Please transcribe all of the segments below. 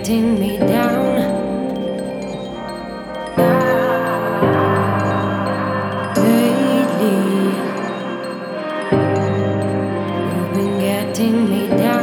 letting me down. Lately, you've been getting me down.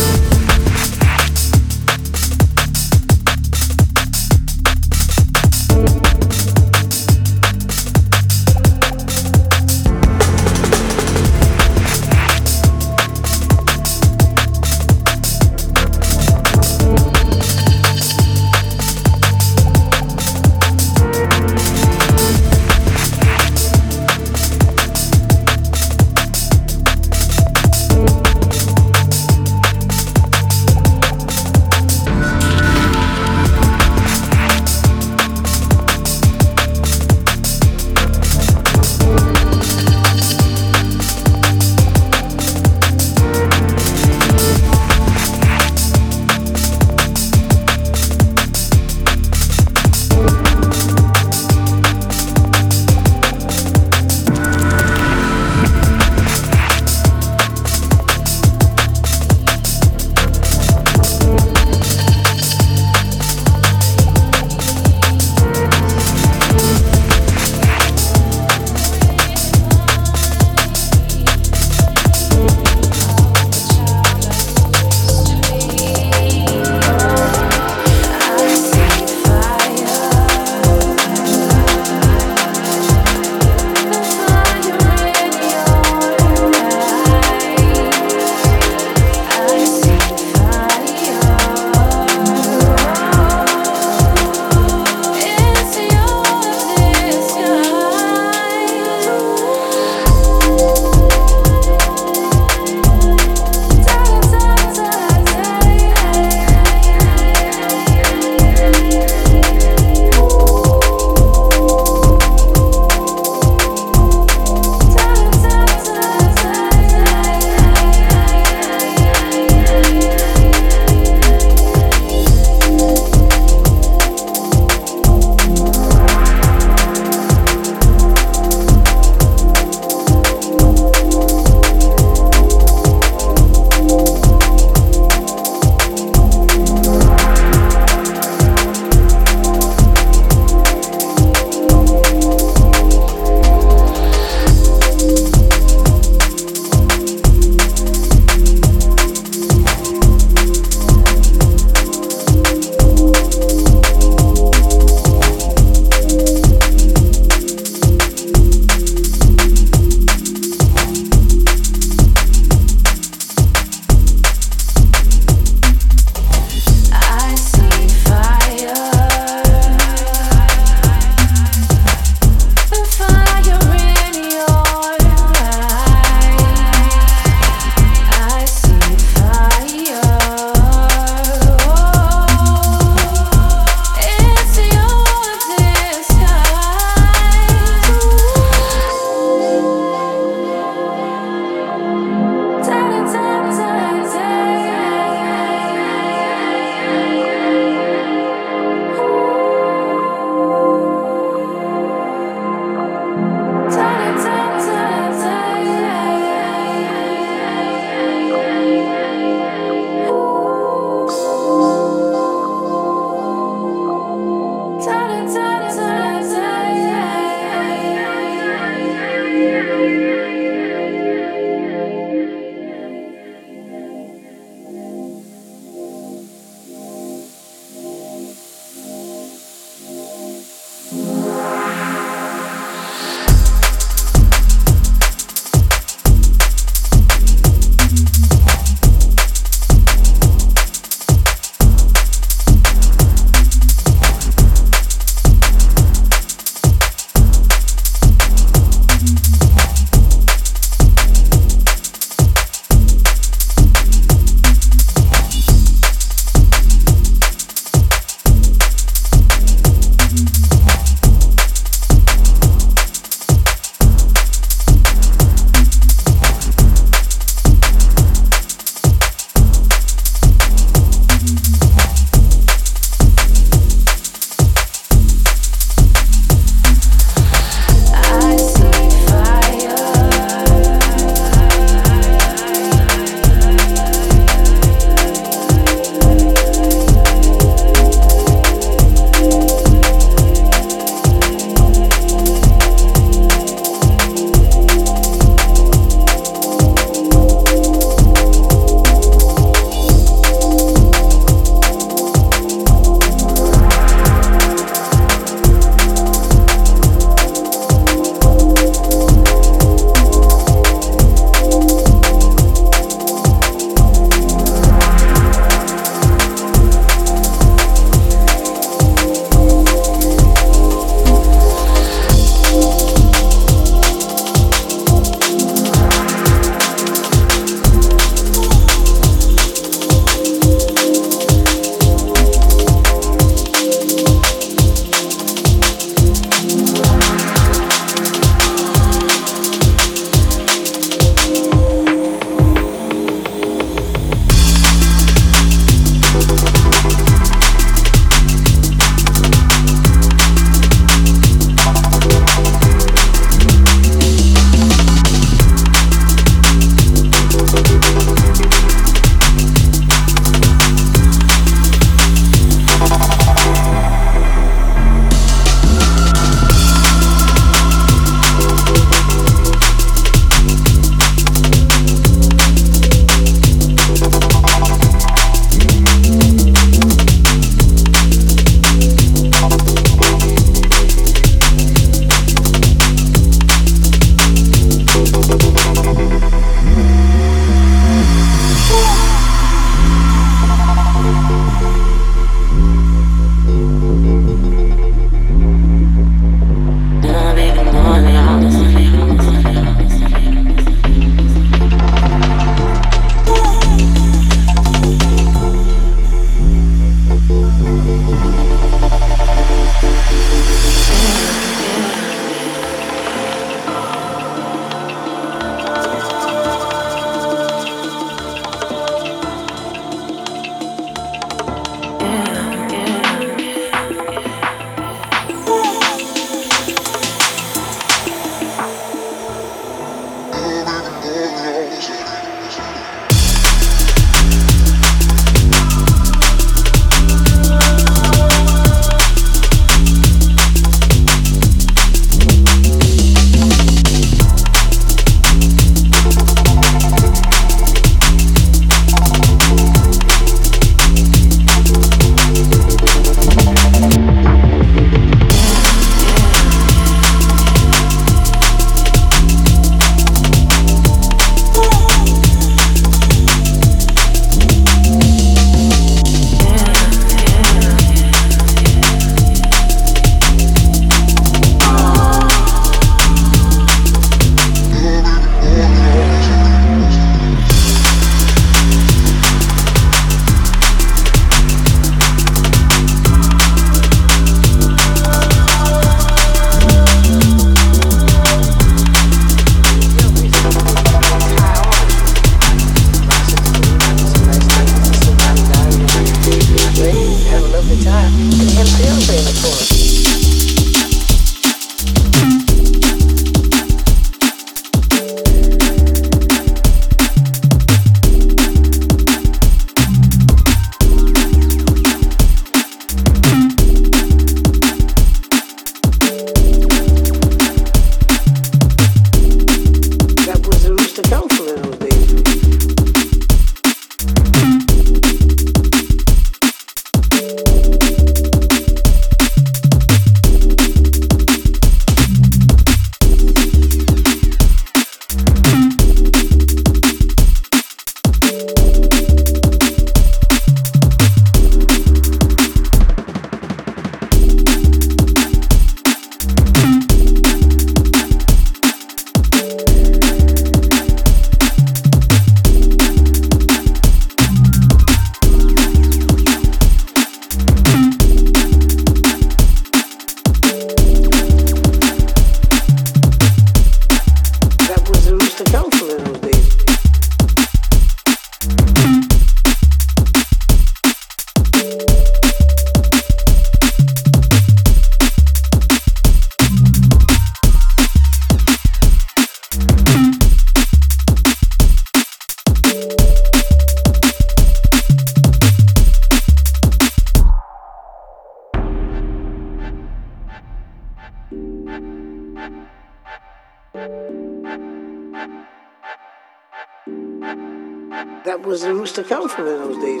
That was the roots to come from in those days.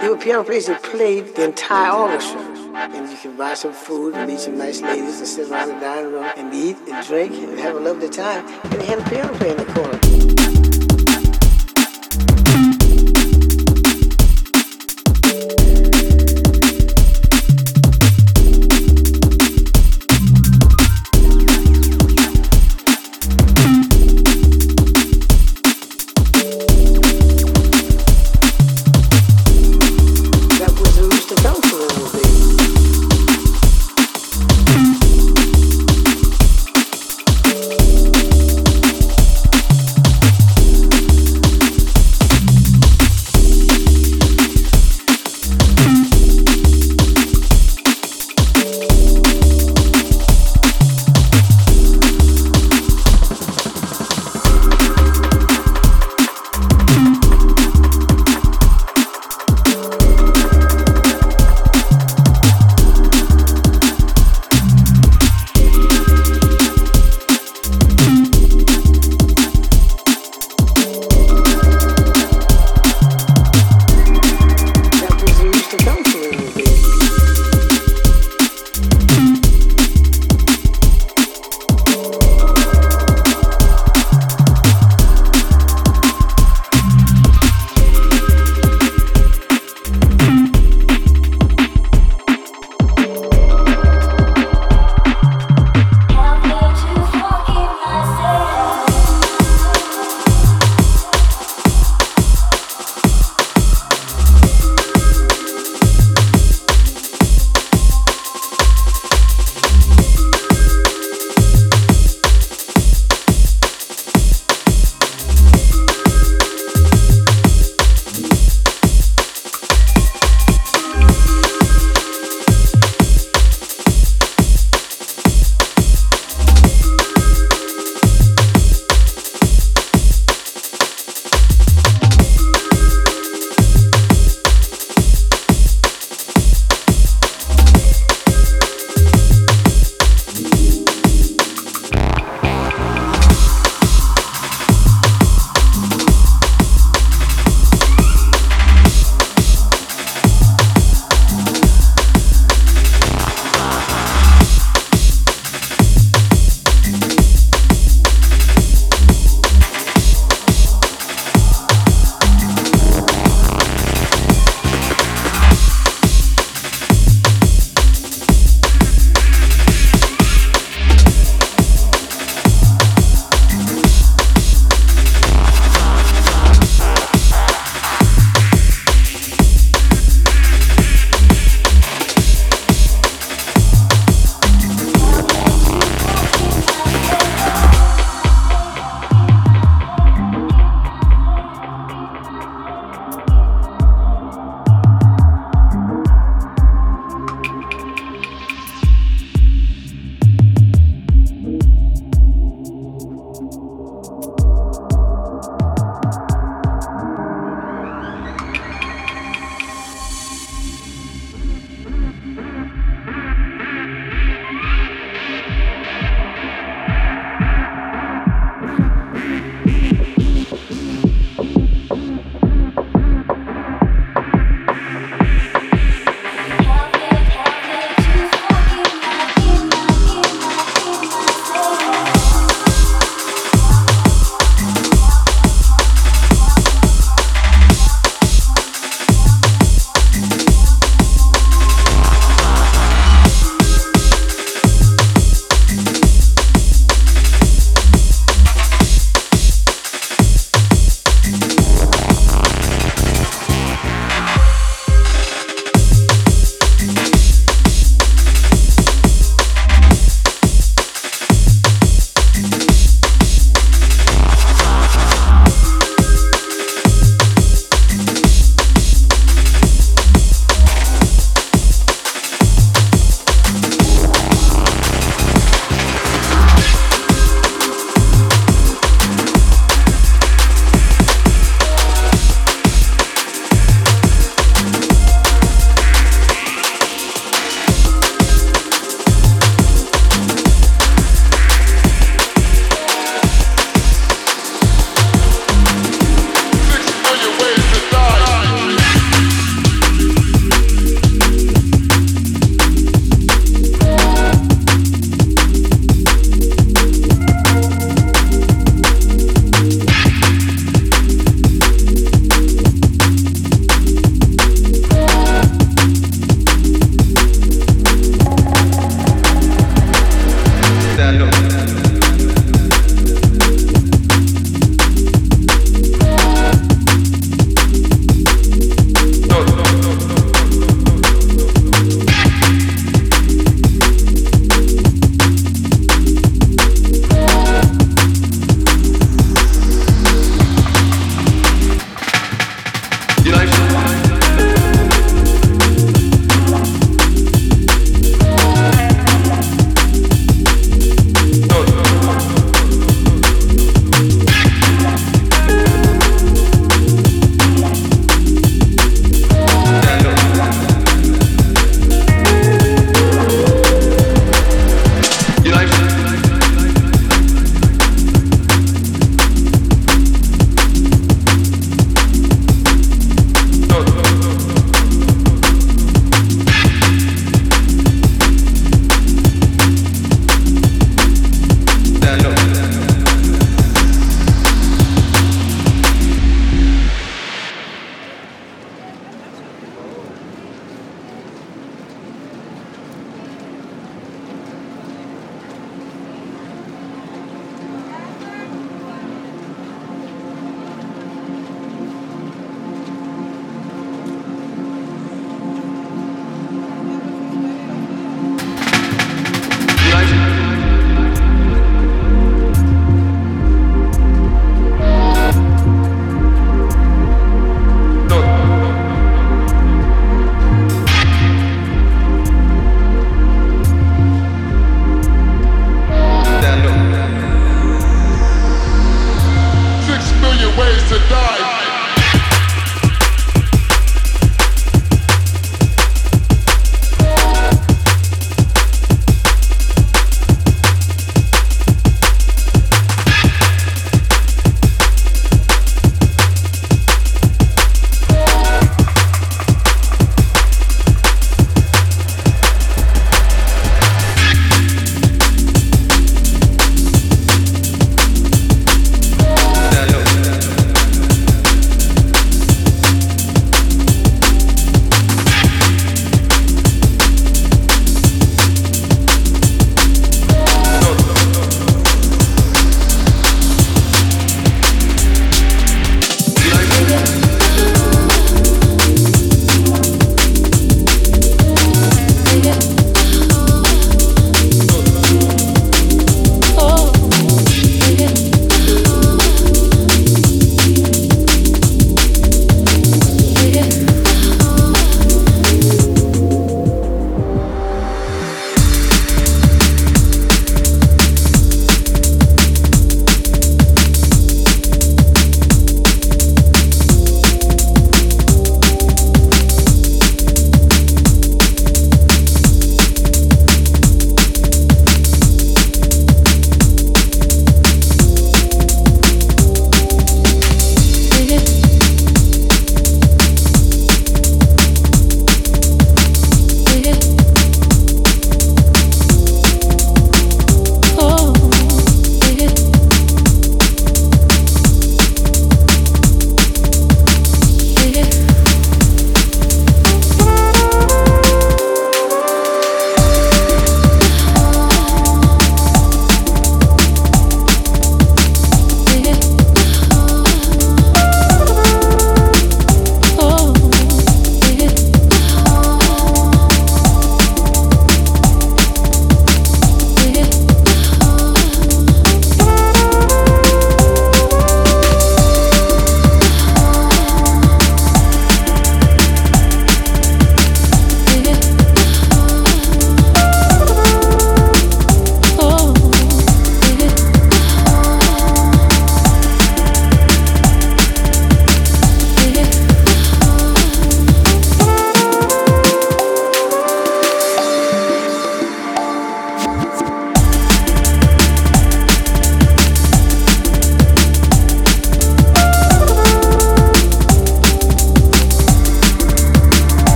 There were piano players that played the entire orchestra. And you could buy some food and meet some nice ladies and sit around the dining room and eat and drink and have a lovely time. And they had a piano player in the corner.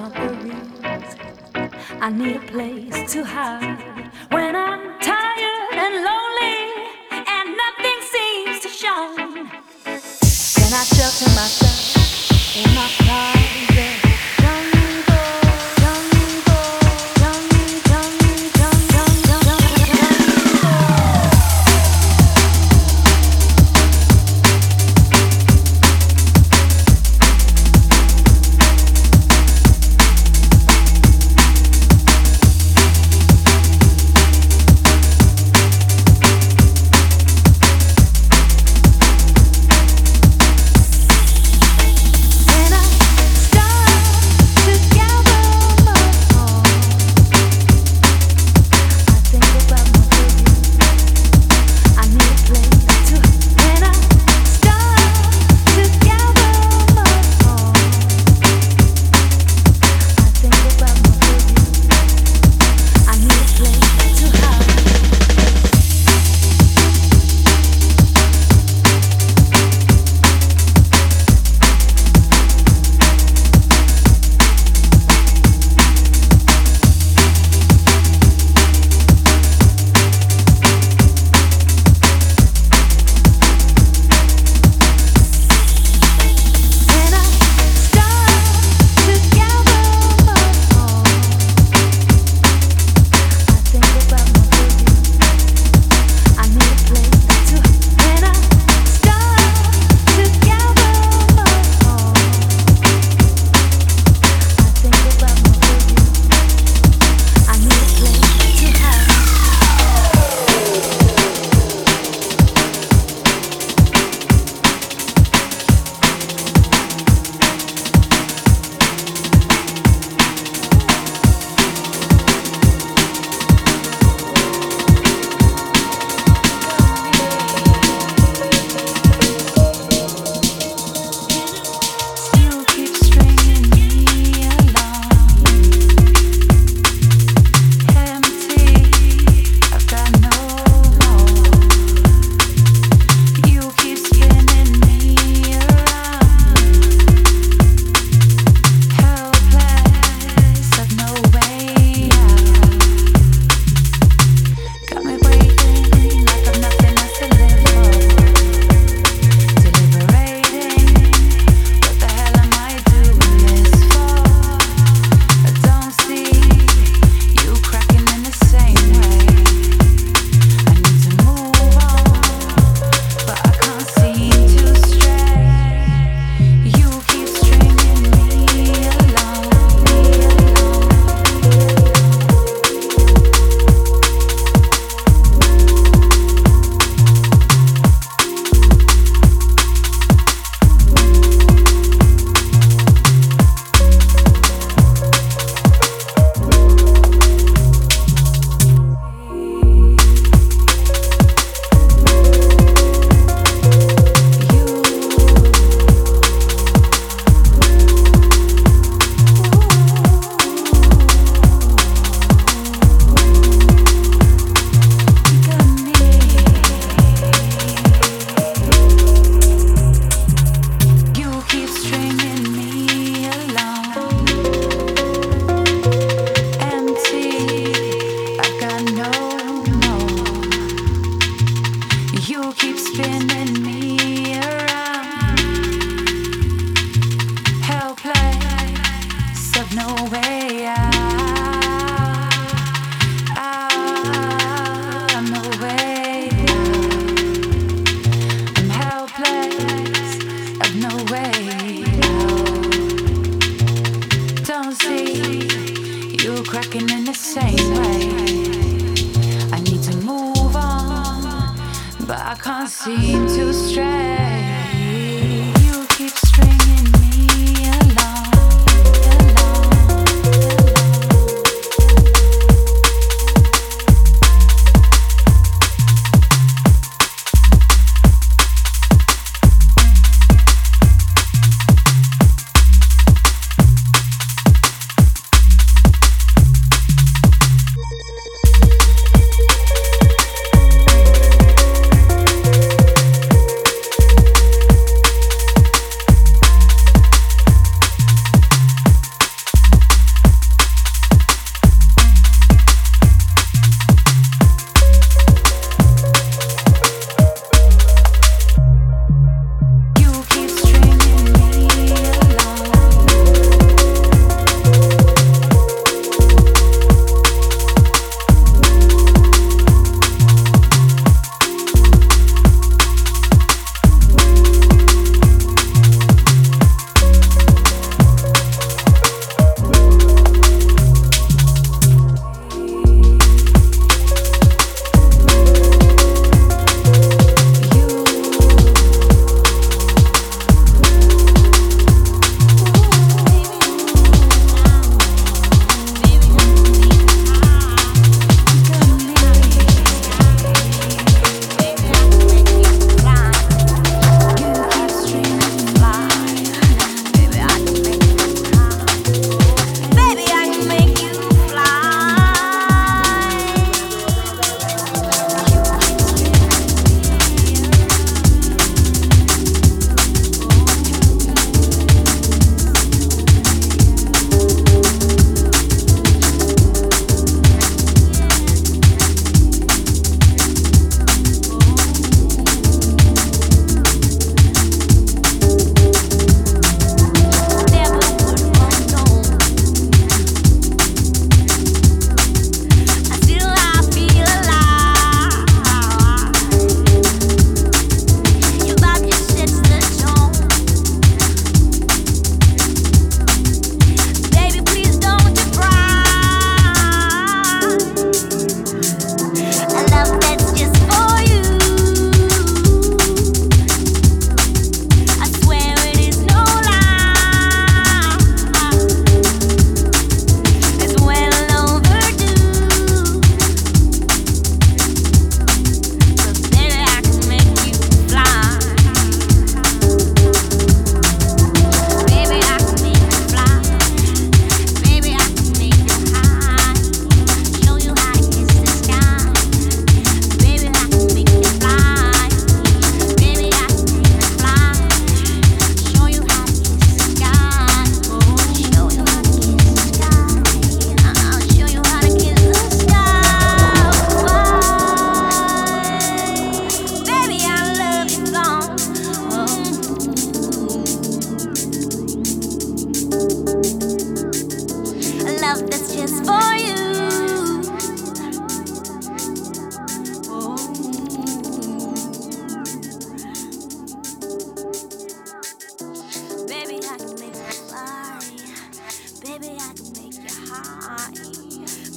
my worries. I need a place to hide when I'm tired and lonely and nothing seems to shine. Can I shelter myself in my private?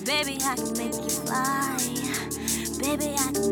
Baby, I can make you fly. Baby, I can